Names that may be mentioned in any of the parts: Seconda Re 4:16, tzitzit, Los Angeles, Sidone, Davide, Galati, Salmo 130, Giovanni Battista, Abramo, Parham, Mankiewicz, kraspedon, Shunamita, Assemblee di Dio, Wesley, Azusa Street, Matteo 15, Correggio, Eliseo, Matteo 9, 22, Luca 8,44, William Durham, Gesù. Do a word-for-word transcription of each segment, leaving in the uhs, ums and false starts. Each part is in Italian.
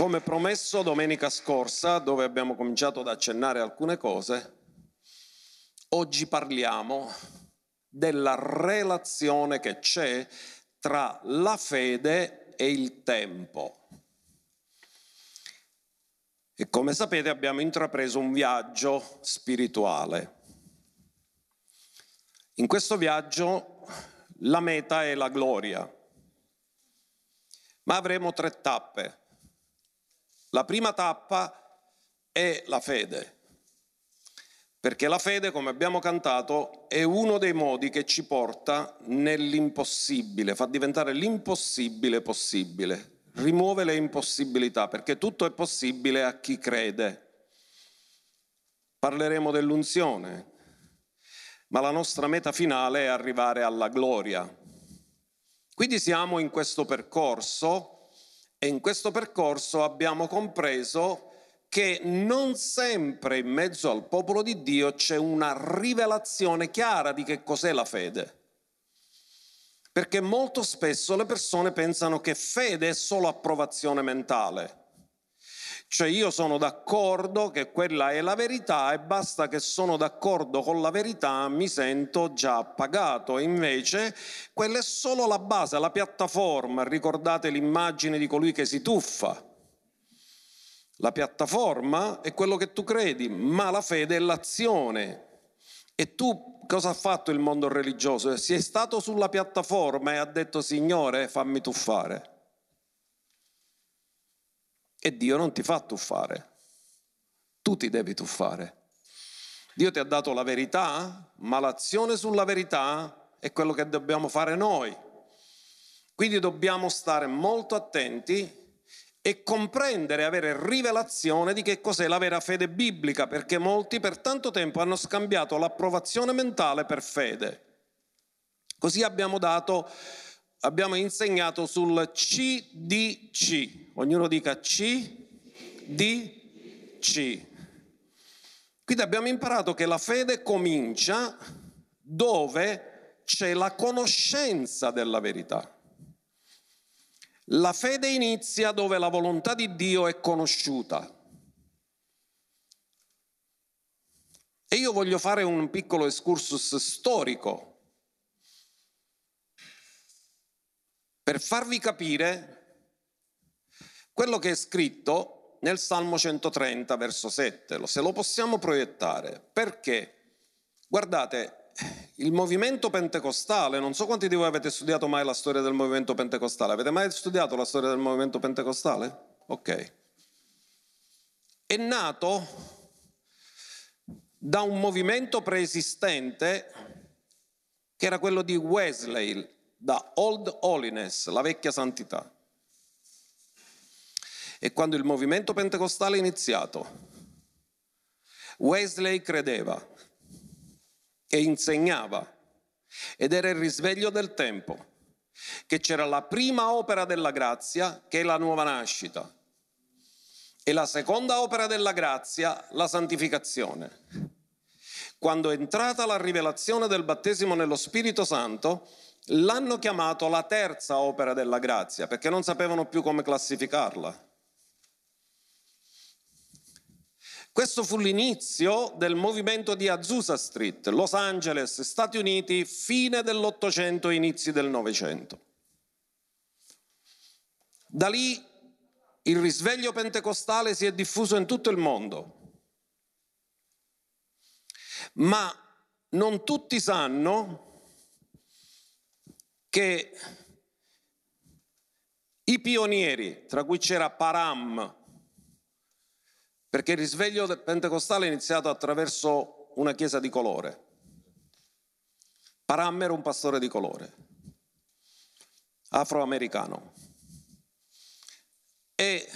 Come promesso domenica scorsa, dove abbiamo cominciato ad accennare alcune cose, oggi parliamo della relazione che c'è tra la fede e il tempo. E come sapete abbiamo intrapreso un viaggio spirituale. In questo viaggio la meta è la gloria, ma avremo tre tappe. La prima tappa è la fede, perché la fede, come abbiamo cantato, è uno dei modi che ci porta nell'impossibile, fa diventare l'impossibile possibile, rimuove le impossibilità, perché tutto è possibile a chi crede. Parleremo dell'unzione, ma la nostra meta finale è arrivare alla gloria. Quindi siamo in questo percorso. E in questo percorso abbiamo compreso che non sempre in mezzo al popolo di Dio c'è una rivelazione chiara di che cos'è la fede. Perché molto spesso le persone pensano che fede è solo approvazione mentale. Cioè io sono d'accordo che quella è la verità e basta che sono d'accordo con la verità mi sento già pagato. E invece quella è solo la base, la piattaforma. Ricordate l'immagine di colui che si tuffa. La piattaforma è quello che tu credi, ma la fede è l'azione. E tu cosa ha fatto il mondo religioso? Si è stato sulla piattaforma e ha detto Signore fammi tuffare. E Dio non ti fa tuffare, tu ti devi tuffare. Dio ti ha dato la verità, ma l'azione sulla verità è quello che dobbiamo fare noi. Quindi dobbiamo stare molto attenti e comprendere, avere rivelazione di che cos'è la vera fede biblica, perché molti per tanto tempo hanno scambiato l'approvazione mentale per fede. Così abbiamo dato... Abbiamo insegnato sul C D C, ognuno dica C D C. Quindi abbiamo imparato che la fede comincia dove c'è la conoscenza della verità. La fede inizia dove la volontà di Dio è conosciuta. E io voglio fare un piccolo excursus storico per farvi capire quello che è scritto nel Salmo centotrenta, verso sette, se lo possiamo proiettare. Perché? Guardate, il movimento pentecostale, non so quanti di voi avete studiato mai la storia del movimento pentecostale. Avete mai studiato la storia del movimento pentecostale? Ok. È nato da un movimento preesistente che era quello di Wesley, da Old Holiness, la vecchia santità. E quando il movimento pentecostale è iniziato, Wesley credeva e insegnava, ed era il risveglio del tempo, che c'era la prima opera della grazia, che è la nuova nascita, e la seconda opera della grazia, la santificazione. Quando è entrata la rivelazione del battesimo nello Spirito Santo, l'hanno chiamato la terza opera della grazia, perché non sapevano più come classificarla. Questo fu l'inizio del movimento di Azusa Street, Los Angeles, Stati Uniti, fine dell'Ottocento, inizi del Novecento. Da lì il risveglio pentecostale si è diffuso in tutto il mondo. Ma non tutti sanno che i pionieri, tra cui c'era Parham, perché il risveglio pentecostale è iniziato attraverso una chiesa di colore. Parham era un pastore di colore, afroamericano. E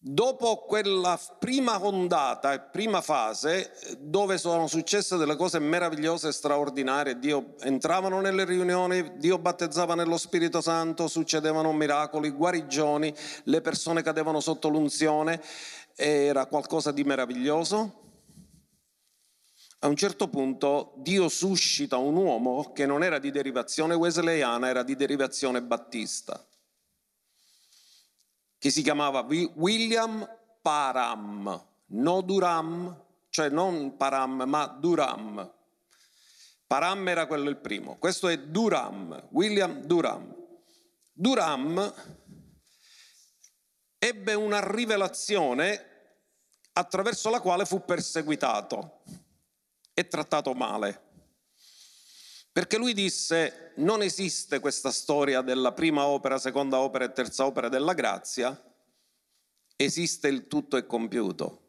dopo quella prima ondata, prima fase, dove sono successe delle cose meravigliose e straordinarie, Dio entravano nelle riunioni, Dio battezzava nello Spirito Santo, succedevano miracoli, guarigioni, le persone cadevano sotto l'unzione, era qualcosa di meraviglioso. A un certo punto Dio suscita un uomo che non era di derivazione wesleyana, era di derivazione battista. che si chiamava William Parham, no Durham, cioè non Parham ma Durham. Parham era quello il primo, questo è Durham, William Durham. Durham ebbe una rivelazione attraverso la quale fu perseguitato e trattato male. Perché lui disse: non esiste questa storia della prima opera, seconda opera e terza opera della grazia, esiste il tutto è compiuto.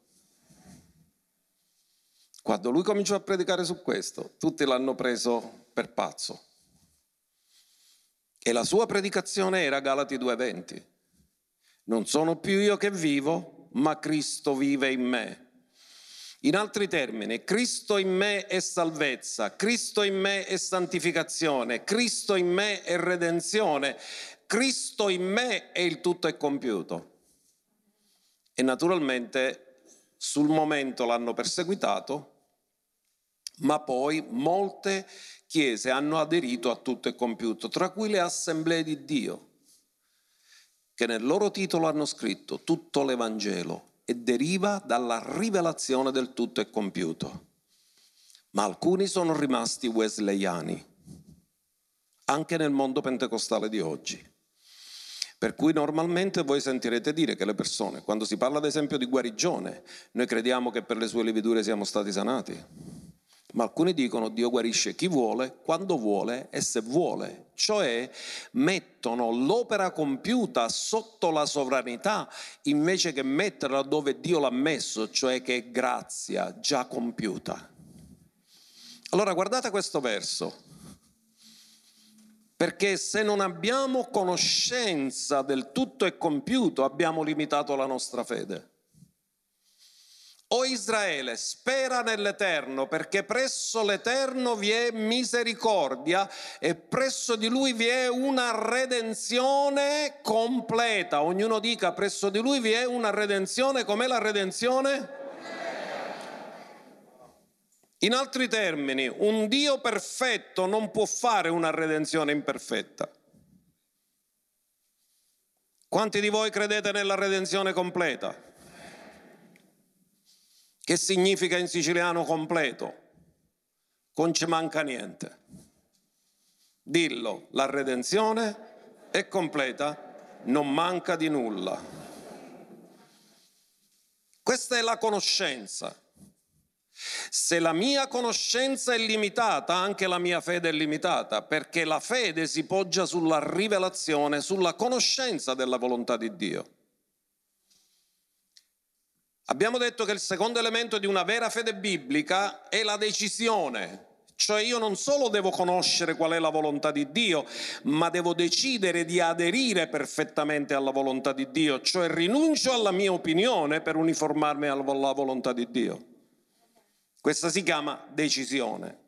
Quando lui cominciò a predicare su questo, tutti l'hanno preso per pazzo. E la sua predicazione era Galati due venti. Non sono più io che vivo, ma Cristo vive in me. In altri termini, Cristo in me è salvezza, Cristo in me è santificazione, Cristo in me è redenzione, Cristo in me è il tutto è compiuto. E naturalmente sul momento l'hanno perseguitato, ma poi molte chiese hanno aderito a tutto è compiuto, tra cui le Assemblee di Dio, che nel loro titolo hanno scritto tutto l'Evangelo. E deriva dalla rivelazione del tutto è compiuto. Ma alcuni sono rimasti wesleyani, anche nel mondo pentecostale di oggi. Per cui normalmente voi sentirete dire che le persone, quando si parla ad esempio di guarigione, noi crediamo che per le sue lividure siamo stati sanati. Ma alcuni dicono: Dio guarisce chi vuole, quando vuole e se vuole. Cioè mettono l'opera compiuta sotto la sovranità invece che metterla dove Dio l'ha messo, cioè che è grazia già compiuta. Allora guardate questo verso, perché se non abbiamo conoscenza del tutto è compiuto abbiamo limitato la nostra fede. O Israele, spera nell'Eterno, perché presso l'Eterno vi è misericordia e presso di Lui vi è una redenzione completa. Ognuno dica: presso di Lui vi è una redenzione. Com'è la redenzione? In altri termini, un Dio perfetto non può fare una redenzione imperfetta. Quanti di voi credete nella redenzione completa? Che significa in siciliano completo? Non ci manca niente. Dillo, la redenzione è completa, non manca di nulla. Questa è la conoscenza. Se la mia conoscenza è limitata, anche la mia fede è limitata, perché la fede si poggia sulla rivelazione, sulla conoscenza della volontà di Dio. Abbiamo detto che il secondo elemento di una vera fede biblica è la decisione, cioè io non solo devo conoscere qual è la volontà di Dio, ma devo decidere di aderire perfettamente alla volontà di Dio, cioè rinuncio alla mia opinione per uniformarmi alla volontà di Dio. Questa si chiama decisione.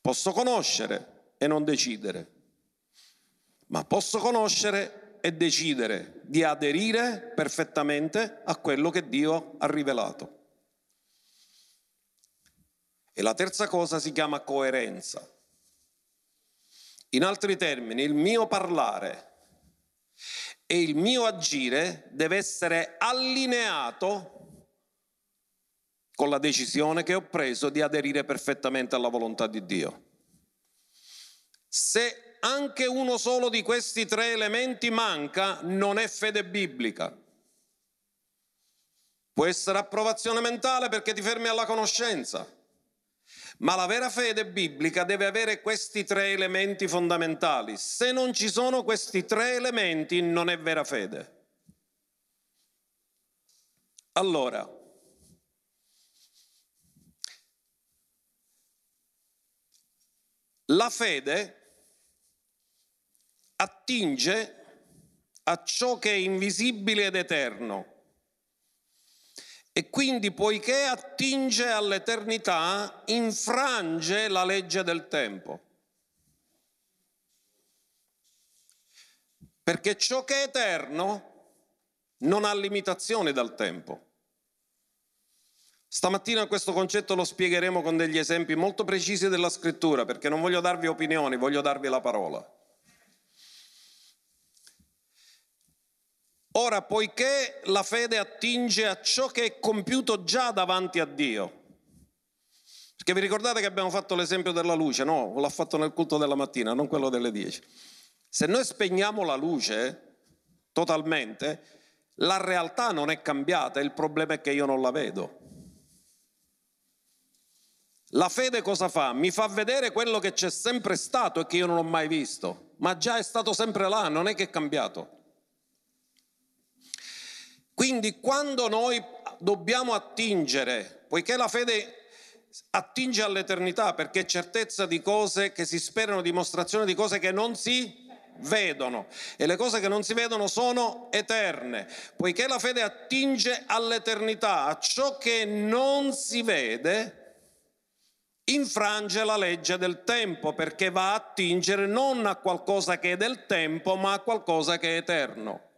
Posso conoscere e non decidere, ma posso conoscere e decidere di aderire perfettamente a quello che Dio ha rivelato. E la terza cosa si chiama coerenza. In altri termini, il mio parlare e il mio agire deve essere allineato con la decisione che ho preso di aderire perfettamente alla volontà di Dio. Se anche uno solo di questi tre elementi manca, non è fede biblica. Può essere approvazione mentale perché ti fermi alla conoscenza, ma la vera fede biblica deve avere questi tre elementi fondamentali. Se non ci sono questi tre elementi, non è vera fede. Allora, la fede attinge a ciò che è invisibile ed eterno e quindi, poiché attinge all'eternità, infrange la legge del tempo, perché ciò che è eterno non ha limitazioni dal tempo. Stamattina questo concetto lo spiegheremo con degli esempi molto precisi della scrittura, perché non voglio darvi opinioni, voglio darvi la parola. Ora, poiché la fede attinge a ciò che è compiuto già davanti a Dio, perché vi ricordate che abbiamo fatto l'esempio della luce, no? L'ha fatto nel culto della mattina, non quello delle dieci. Se noi spegniamo la luce totalmente, la realtà non è cambiata, il problema è che io non la vedo. La fede cosa fa? Mi fa vedere quello che c'è sempre stato e che io non ho mai visto, ma già è stato sempre là, non è che è cambiato. Quindi quando noi dobbiamo attingere, poiché la fede attinge all'eternità, perché è certezza di cose che si sperano, dimostrazione di cose che non si vedono, e le cose che non si vedono sono eterne, poiché la fede attinge all'eternità, a ciò che non si vede, infrange la legge del tempo, perché va a attingere non a qualcosa che è del tempo, ma a qualcosa che è eterno.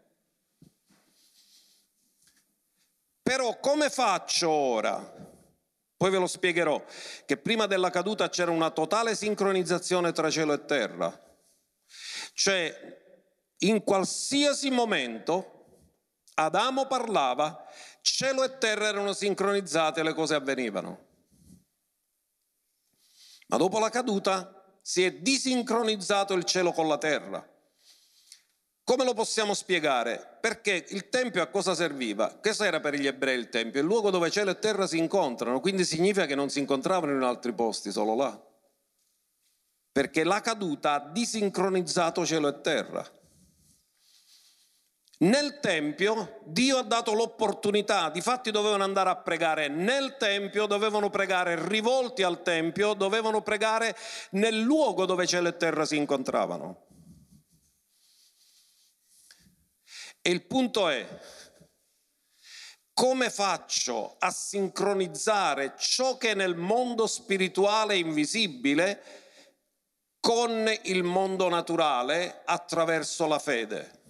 Però come faccio ora? Poi ve lo spiegherò, che prima della caduta c'era una totale sincronizzazione tra cielo e terra. Cioè, in qualsiasi momento Adamo parlava, cielo e terra erano sincronizzate e le cose avvenivano. Ma dopo la caduta si è disincronizzato il cielo con la terra. Come lo possiamo spiegare? Perché il Tempio a cosa serviva? Che era per gli ebrei il Tempio? Il luogo dove cielo e terra si incontrano, quindi significa che non si incontravano in altri posti, solo là. Perché la caduta ha disincronizzato cielo e terra. Nel Tempio Dio ha dato l'opportunità, difatti dovevano andare a pregare nel Tempio, dovevano pregare rivolti al Tempio, dovevano pregare nel luogo dove cielo e terra si incontravano. E il punto è, come faccio a sincronizzare ciò che è nel mondo spirituale invisibile con il mondo naturale attraverso la fede?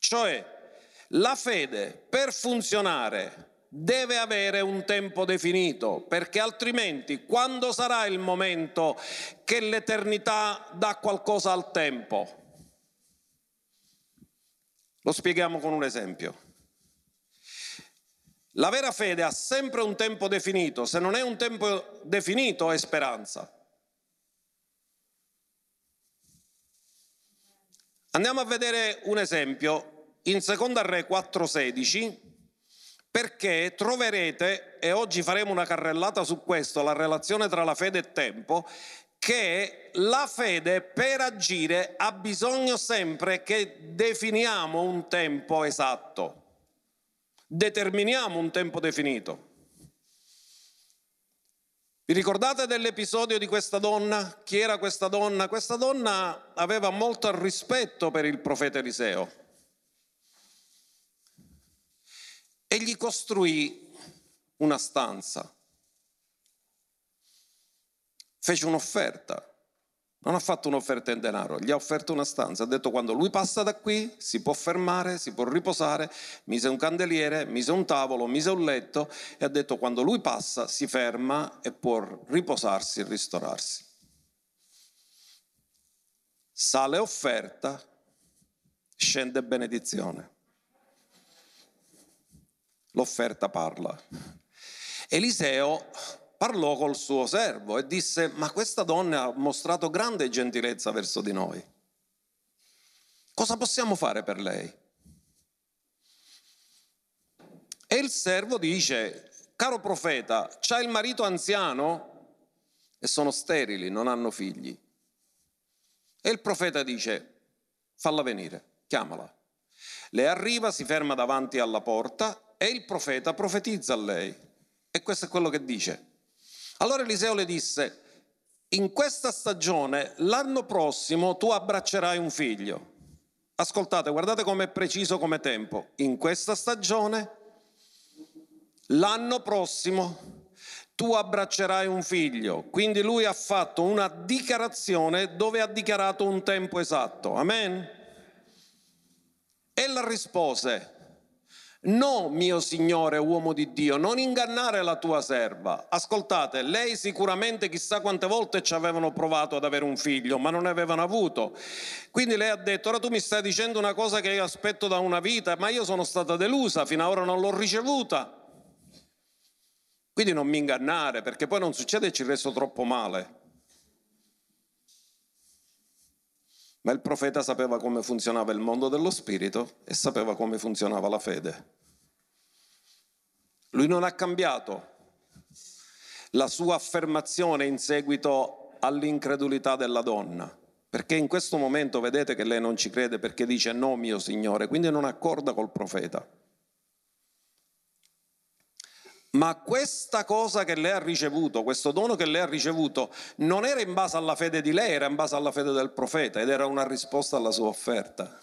Cioè, la fede per funzionare deve avere un tempo definito, perché altrimenti quando sarà il momento che l'eternità dà qualcosa al tempo? Lo spieghiamo con un esempio. La vera fede ha sempre un tempo definito, se non è un tempo definito è speranza. Andiamo a vedere un esempio. In Seconda Re quattro sedici, perché troverete, e oggi faremo una carrellata su questo, la relazione tra la fede e tempo, che la fede per agire ha bisogno sempre che definiamo un tempo esatto, determiniamo un tempo definito. Vi ricordate dell'episodio di questa donna? Chi era questa donna? Questa donna aveva molto rispetto per il profeta Eliseo. E gli costruì una stanza, fece un'offerta, non ha fatto un'offerta in denaro, gli ha offerto una stanza, ha detto quando lui passa da qui si può fermare, si può riposare, mise un candeliere, mise un tavolo, mise un letto e ha detto quando lui passa si ferma e può riposarsi e ristorarsi. Sale offerta, scende benedizione. L'offerta parla. Eliseo parlò col suo servo e disse: ma questa donna ha mostrato grande gentilezza verso di noi. Cosa possiamo fare per lei? E il servo dice: caro profeta, c'ha il marito anziano e sono sterili, non hanno figli. E il profeta dice: falla venire, chiamala. Lei arriva, si ferma davanti alla porta. E il profeta profetizza a lei. E questo è quello che dice. Allora Eliseo le disse, in questa stagione, l'anno prossimo, tu abbraccerai un figlio. Ascoltate, guardate com'è preciso come tempo. In questa stagione, l'anno prossimo, tu abbraccerai un figlio. Quindi lui ha fatto una dichiarazione dove ha dichiarato un tempo esatto. Amen? Ella rispose, No, mio signore, uomo di Dio, non ingannare la tua serva. Ascoltate, lei sicuramente chissà quante volte ci avevano provato ad avere un figlio, ma non ne avevano avuto. Quindi lei ha detto, ora tu mi stai dicendo una cosa che io aspetto da una vita, ma io sono stata delusa, fino ad ora non l'ho ricevuta. Quindi non mi ingannare, perché poi non succede e ci resto troppo male. Ma il profeta sapeva come funzionava il mondo dello spirito e sapeva come funzionava la fede. Lui non ha cambiato la sua affermazione in seguito all'incredulità della donna, perché in questo momento vedete che lei non ci crede, perché dice no, mio Signore, quindi non accorda col profeta. Ma questa cosa che lei ha ricevuto, questo dono che lei ha ricevuto, non era in base alla fede di lei, era in base alla fede del profeta ed era una risposta alla sua offerta.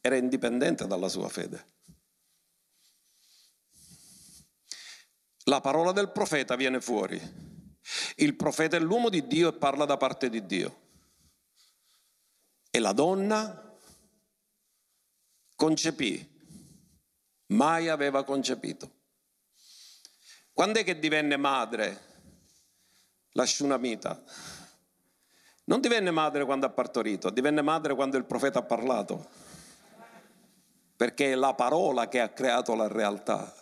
Era indipendente dalla sua fede. La parola del profeta viene fuori. Il profeta è l'uomo di Dio e parla da parte di Dio. E la donna concepì. Mai aveva concepito. Quando è che divenne madre la Shunamita? Non divenne madre quando ha partorito, divenne madre quando il profeta ha parlato. Perché è la parola che ha creato la realtà.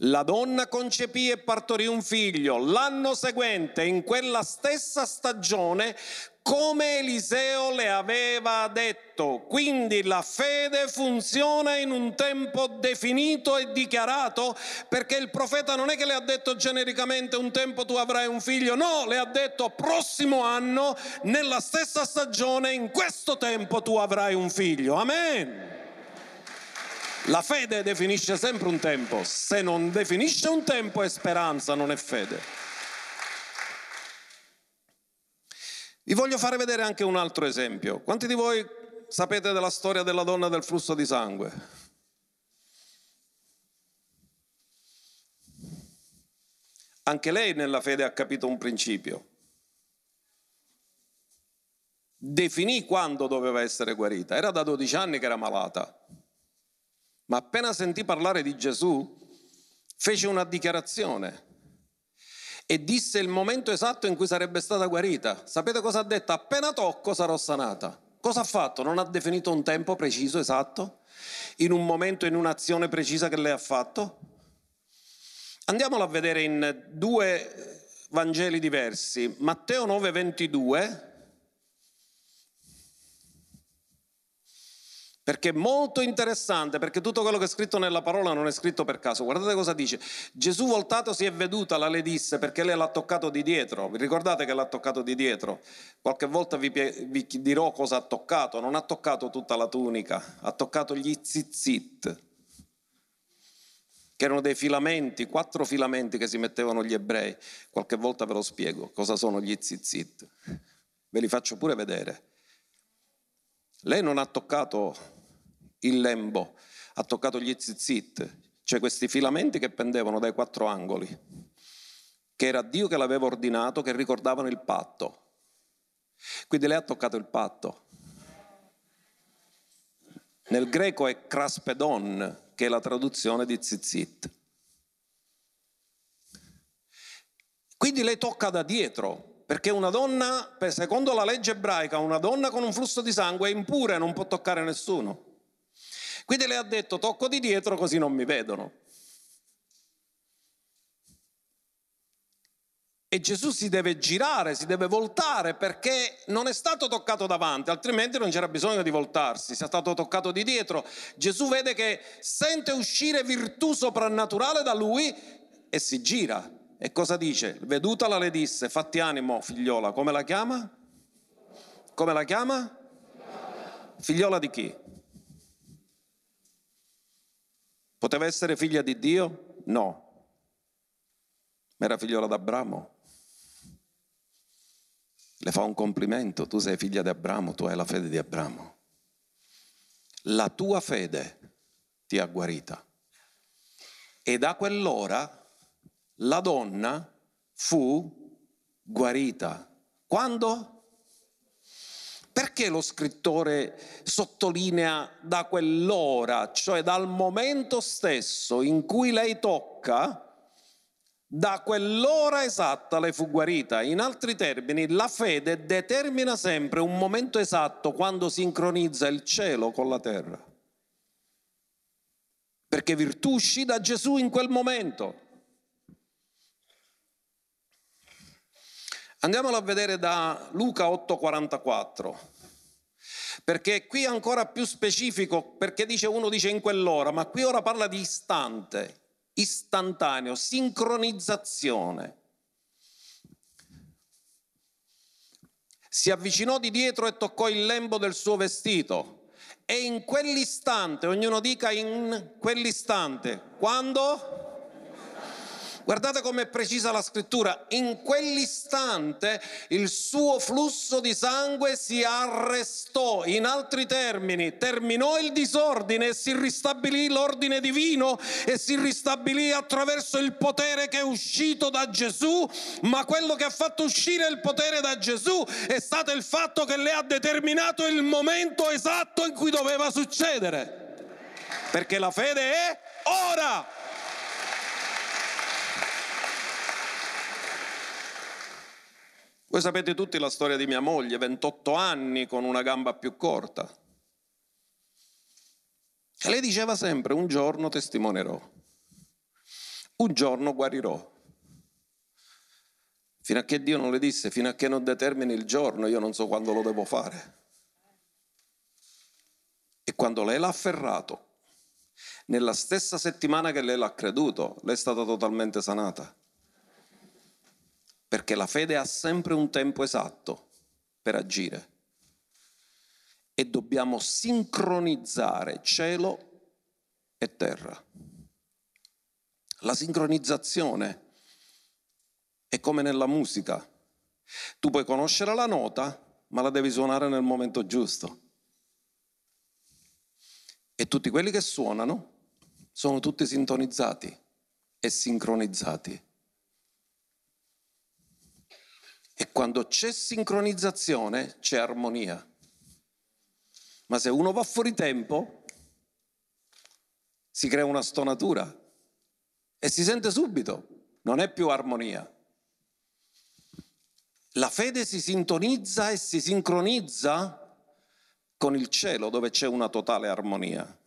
La donna concepì e partorì un figlio. L'anno seguente, in quella stessa stagione, come Eliseo le aveva detto. Quindi la fede funziona in un tempo definito e dichiarato, perché il profeta non è che le ha detto genericamente un tempo tu avrai un figlio, no, le ha detto prossimo anno, nella stessa stagione, in questo tempo tu avrai un figlio. Amen. La fede definisce sempre un tempo, se non definisce un tempo è speranza, non è fede. Vi voglio fare vedere anche un altro esempio. Quanti di voi sapete della storia della donna del flusso di sangue? Anche lei nella fede ha capito un principio. Definì quando doveva essere guarita. Era da dodici anni che era malata. Ma appena sentì parlare di Gesù, fece una dichiarazione. E disse il momento esatto in cui sarebbe stata guarita. Sapete cosa ha detto? Appena tocco sarò sanata. Cosa ha fatto? Non ha definito un tempo preciso, esatto? In un momento, in un'azione precisa che lei ha fatto? Andiamola a vedere in due Vangeli diversi. Matteo nove, ventidue. Perché è molto interessante, perché tutto quello che è scritto nella parola non è scritto per caso. Guardate cosa dice. Gesù voltato si è veduta, la le disse, perché lei l'ha toccato di dietro. Vi ricordate che l'ha toccato di dietro? Qualche volta vi, vi dirò cosa ha toccato. Non ha toccato tutta la tunica, ha toccato gli tzitzit, che erano dei filamenti, quattro filamenti che si mettevano gli ebrei. Qualche volta ve lo spiego cosa sono gli tzitzit. Ve li faccio pure vedere. Lei non ha toccato il lembo, ha toccato gli tzitzit, cioè questi filamenti che pendevano dai quattro angoli, che era Dio che l'aveva ordinato, che ricordavano il patto. Quindi lei ha toccato il patto. Nel greco è kraspedon, che è la traduzione di tzitzit. Quindi lei tocca da dietro. Perché una donna, secondo la legge ebraica, una donna con un flusso di sangue è impura, non può toccare nessuno. Quindi le ha detto, tocco di dietro così non mi vedono. E Gesù si deve girare, si deve voltare, perché non è stato toccato davanti, altrimenti non c'era bisogno di voltarsi, si è stato toccato di dietro. Gesù vede che sente uscire virtù soprannaturale da lui e si gira. E cosa dice? Vedutala le disse, fatti animo figliola, come la chiama? Come la chiama? Figliola di chi? Poteva essere figlia di Dio? No. Ma era figliola d'Abramo. Le fa un complimento, tu sei figlia di Abramo, tu hai la fede di Abramo. La tua fede ti ha guarita. E da quell'ora la donna fu guarita. Quando? Perché lo scrittore sottolinea da quell'ora, cioè dal momento stesso in cui lei tocca, da quell'ora esatta lei fu guarita? In altri termini, la fede determina sempre un momento esatto quando sincronizza il cielo con la terra. Perché virtù uscì da Gesù in quel momento. Andiamolo a vedere da Luca otto quarantaquattro, perché qui è ancora più specifico, perché dice, uno dice in quell'ora, ma qui ora parla di istante, istantaneo, sincronizzazione. Si avvicinò di dietro e toccò il lembo del suo vestito, e in quell'istante, ognuno dica in quell'istante, quando? Guardate com'è precisa la scrittura, in quell'istante il suo flusso di sangue si arrestò, in altri termini terminò il disordine e si ristabilì l'ordine divino e si ristabilì attraverso il potere che è uscito da Gesù, ma quello che ha fatto uscire il potere da Gesù è stato il fatto che le ha determinato il momento esatto in cui doveva succedere, perché la fede è ora. Voi sapete tutti la storia di mia moglie, ventotto anni con una gamba più corta. E lei diceva sempre, un giorno testimonerò, un giorno guarirò. Fino a che Dio non le disse, fino a che non determini il giorno, io non so quando lo devo fare. E quando lei l'ha afferrato, nella stessa settimana che lei l'ha creduto, lei è stata totalmente sanata. Perché la fede ha sempre un tempo esatto per agire e dobbiamo sincronizzare cielo e terra. La sincronizzazione è come nella musica. Tu puoi conoscere la nota, ma la devi suonare nel momento giusto. E tutti quelli che suonano sono tutti sintonizzati e sincronizzati. E quando c'è sincronizzazione c'è armonia. Ma se uno va fuori tempo si crea una stonatura e si sente subito, non è più armonia. La fede si sintonizza e si sincronizza con il cielo dove c'è una totale armonia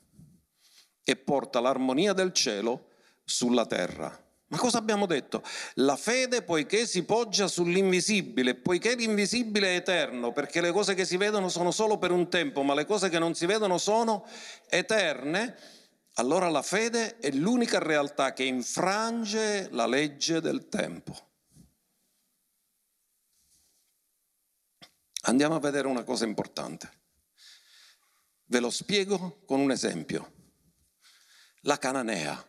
e porta l'armonia del cielo sulla terra. Ma cosa abbiamo detto? La fede, poiché si poggia sull'invisibile, poiché l'invisibile è eterno, perché le cose che si vedono sono solo per un tempo, ma le cose che non si vedono sono eterne, allora la fede è l'unica realtà che infrange la legge del tempo. Andiamo a vedere una cosa importante. Ve lo spiego con un esempio. La cananea.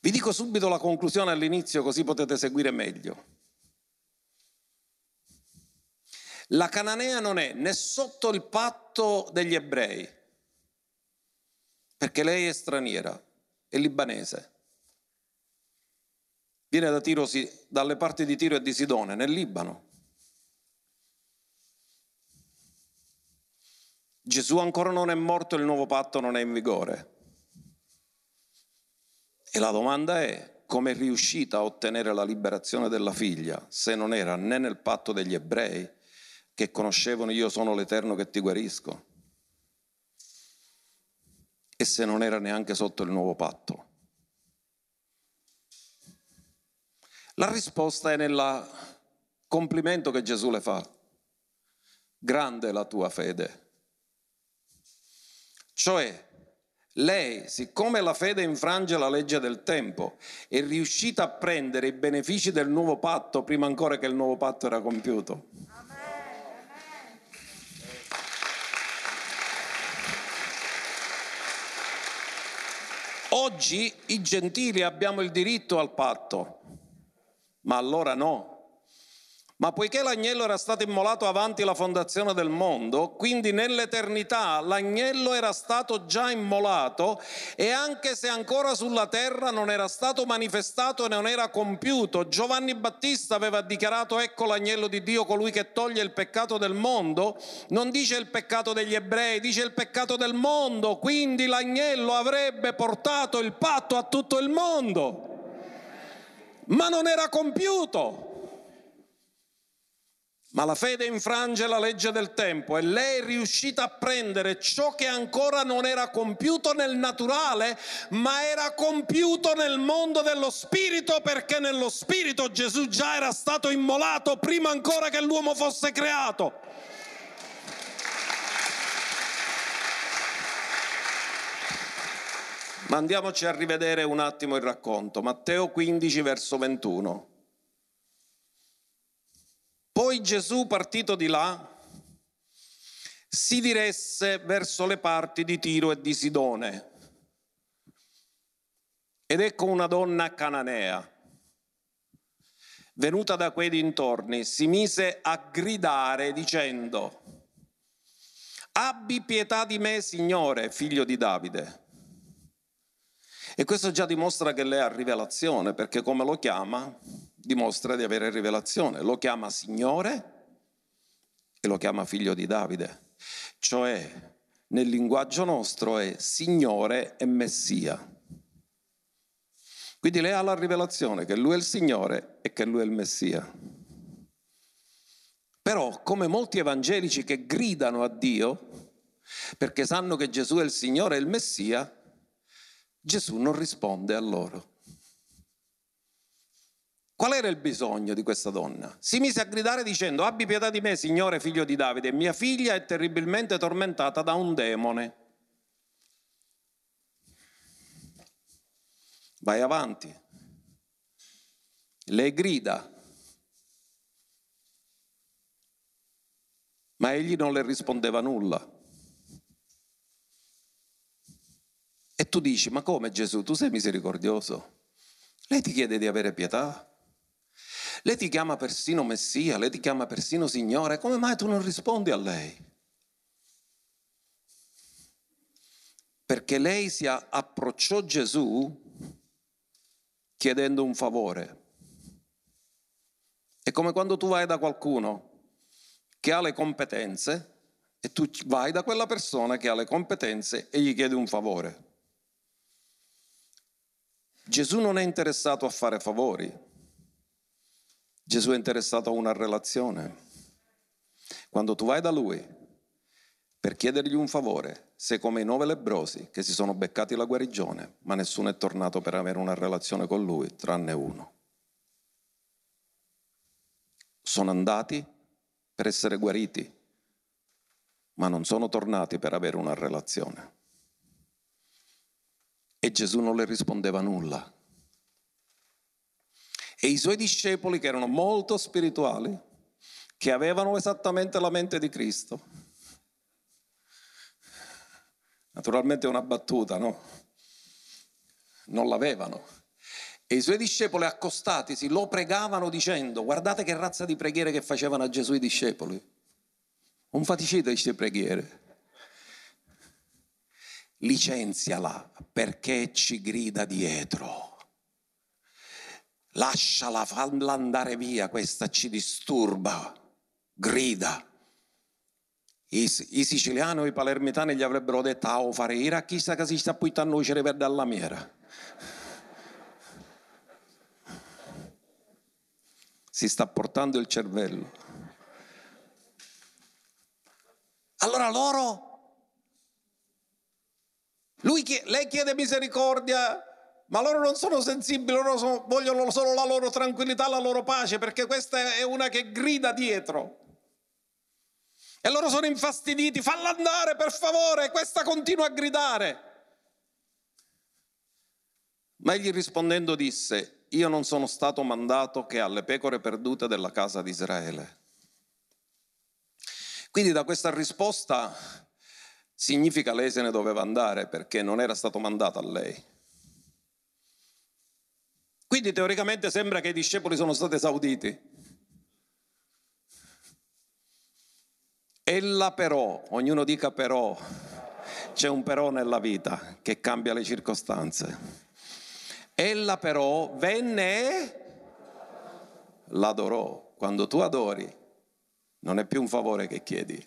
Vi dico subito la conclusione all'inizio, così potete seguire meglio. La cananea non è né sotto il patto degli ebrei, perché lei è straniera, è libanese. Viene da Tiro, dalle parti di Tiro e di Sidone, nel Libano. Gesù ancora non è morto, il nuovo patto non è in vigore. E la domanda è, come è riuscita a ottenere la liberazione della figlia se non era né nel patto degli ebrei che conoscevano io sono l'Eterno che ti guarisco e se non era neanche sotto il nuovo patto? La risposta è nel complimento che Gesù le fa. Grande è la tua fede. Cioè, lei, siccome la fede infrange la legge del tempo, è riuscita a prendere i benefici del nuovo patto prima ancora che il nuovo patto era compiuto. Amen. Oggi i gentili abbiamo il diritto al patto, ma allora no. Ma poiché l'agnello era stato immolato avanti la fondazione del mondo, quindi nell'eternità l'agnello era stato già immolato, e anche se ancora sulla terra non era stato manifestato e non era compiuto, Giovanni Battista aveva dichiarato: ecco l'agnello di Dio, colui che toglie il peccato del mondo. Non dice il peccato degli ebrei, dice il peccato del mondo. Quindi l'agnello avrebbe portato il patto a tutto il mondo, ma non era compiuto. Ma la fede infrange la legge del tempo, e lei è riuscita a prendere ciò che ancora non era compiuto nel naturale, ma era compiuto nel mondo dello spirito, perché nello spirito Gesù già era stato immolato prima ancora che l'uomo fosse creato. Ma andiamoci a rivedere un attimo il racconto. Matteo quindici, verso ventuno. Poi Gesù, partito di là, si diresse verso le parti di Tiro e di Sidone. Ed ecco una donna cananea, venuta da quei dintorni, si mise a gridare dicendo: «Abbi pietà di me, Signore, figlio di Davide». E questo già dimostra che lei ha rivelazione, perché come lo chiama... dimostra di avere rivelazione. Lo chiama Signore e lo chiama figlio di Davide. Cioè, nel linguaggio nostro è Signore e Messia. Quindi lei ha la rivelazione che Lui è il Signore e che Lui è il Messia. Però, come molti evangelici che gridano a Dio perché sanno che Gesù è il Signore e il Messia, Gesù non risponde a loro. Qual era il bisogno di questa donna? Si mise a gridare dicendo: «Abbi pietà di me, Signore, figlio di Davide, mia figlia è terribilmente tormentata da un demone». Vai avanti. Lei grida, ma egli non le rispondeva nulla. E tu dici: ma come, Gesù, tu sei misericordioso? Lei ti chiede di avere pietà. Lei ti chiama persino Messia, lei ti chiama persino Signore. Come mai tu non rispondi a lei? Perché lei si approcciò Gesù chiedendo un favore. È come quando tu vai da qualcuno che ha le competenze e tu vai da quella persona che ha le competenze e gli chiedi un favore. Gesù non è interessato a fare favori. Gesù è interessato a una relazione. Quando tu vai da Lui per chiedergli un favore, sei come i nove lebbrosi che si sono beccati la guarigione, ma nessuno è tornato per avere una relazione con Lui, tranne uno. Sono andati per essere guariti, ma non sono tornati per avere una relazione. E Gesù non le rispondeva nulla. E i suoi discepoli, che erano molto spirituali, che avevano esattamente la mente di Cristo. Naturalmente è una battuta, no? Non l'avevano. E i suoi discepoli, accostatisi, lo pregavano dicendo: guardate che razza di preghiere che facevano a Gesù i discepoli. Un faticito di queste preghiere. Licenziala perché ci grida dietro. Lasciala, falla andare via, questa ci disturba, grida. I, i siciliani o i palermitani gli avrebbero detto: ah, o fare ira, chissà che si sta puttando a nuocere per dalla miera. Si sta portando il cervello. Allora loro, lui, lei chiede misericordia, ma loro non sono sensibili, loro sono, vogliono solo la loro tranquillità, la loro pace, perché questa è una che grida dietro. E loro sono infastiditi: falla andare per favore, questa continua a gridare. Ma egli rispondendo disse: io non sono stato mandato che alle pecore perdute della casa di Israele. Quindi da questa risposta significa lei se ne doveva andare, perché non era stato mandato a lei. Quindi teoricamente sembra che i discepoli sono stati esauditi. Ella però, ognuno dica però, c'è un però nella vita che cambia le circostanze. Ella però venne, l'adorò. Quando tu adori, non è più un favore che chiedi,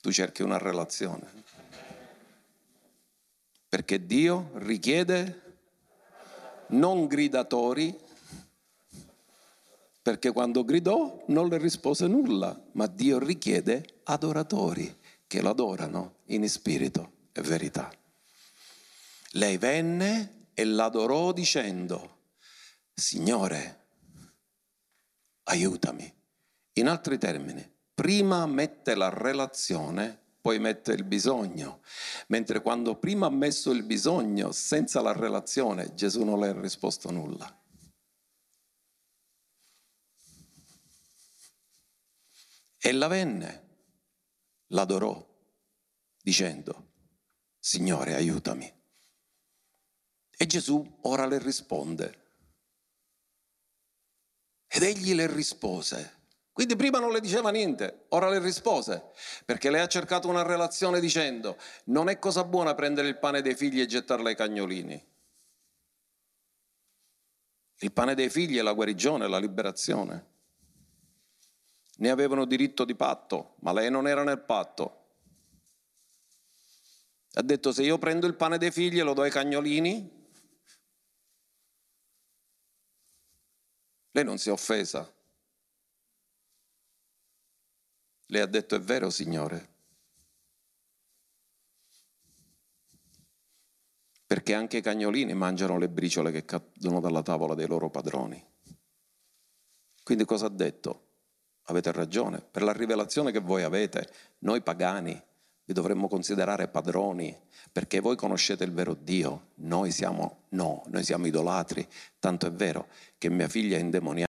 tu cerchi una relazione. Perché Dio richiede non gridatori, perché quando gridò non le rispose nulla, ma Dio richiede adoratori che lo adorano in spirito e verità. Lei venne e l'adorò dicendo: Signore, aiutami. In altri termini, prima mette la relazione, poi mette il bisogno. Mentre quando prima ha messo il bisogno senza la relazione, Gesù non le ha risposto nulla. Ella venne, l'adorò, dicendo: Signore, aiutami. E Gesù ora le risponde. Ed egli le rispose. Quindi prima non le diceva niente, ora le rispose, perché lei ha cercato una relazione dicendo: non è cosa buona prendere il pane dei figli e gettarlo ai cagnolini. Il pane dei figli è la guarigione, la liberazione. Ne avevano diritto di patto, ma lei non era nel patto. Ha detto: se io prendo il pane dei figli e lo do ai cagnolini. Lei non si è offesa. Le ha detto: è vero, Signore, perché anche i cagnolini mangiano le briciole che cadono dalla tavola dei loro padroni. Quindi cosa ha detto? Avete ragione, per la rivelazione che voi avete, noi pagani vi dovremmo considerare padroni, perché voi conoscete il vero Dio, noi siamo no, noi siamo idolatri, tanto è vero che mia figlia è indemoniata.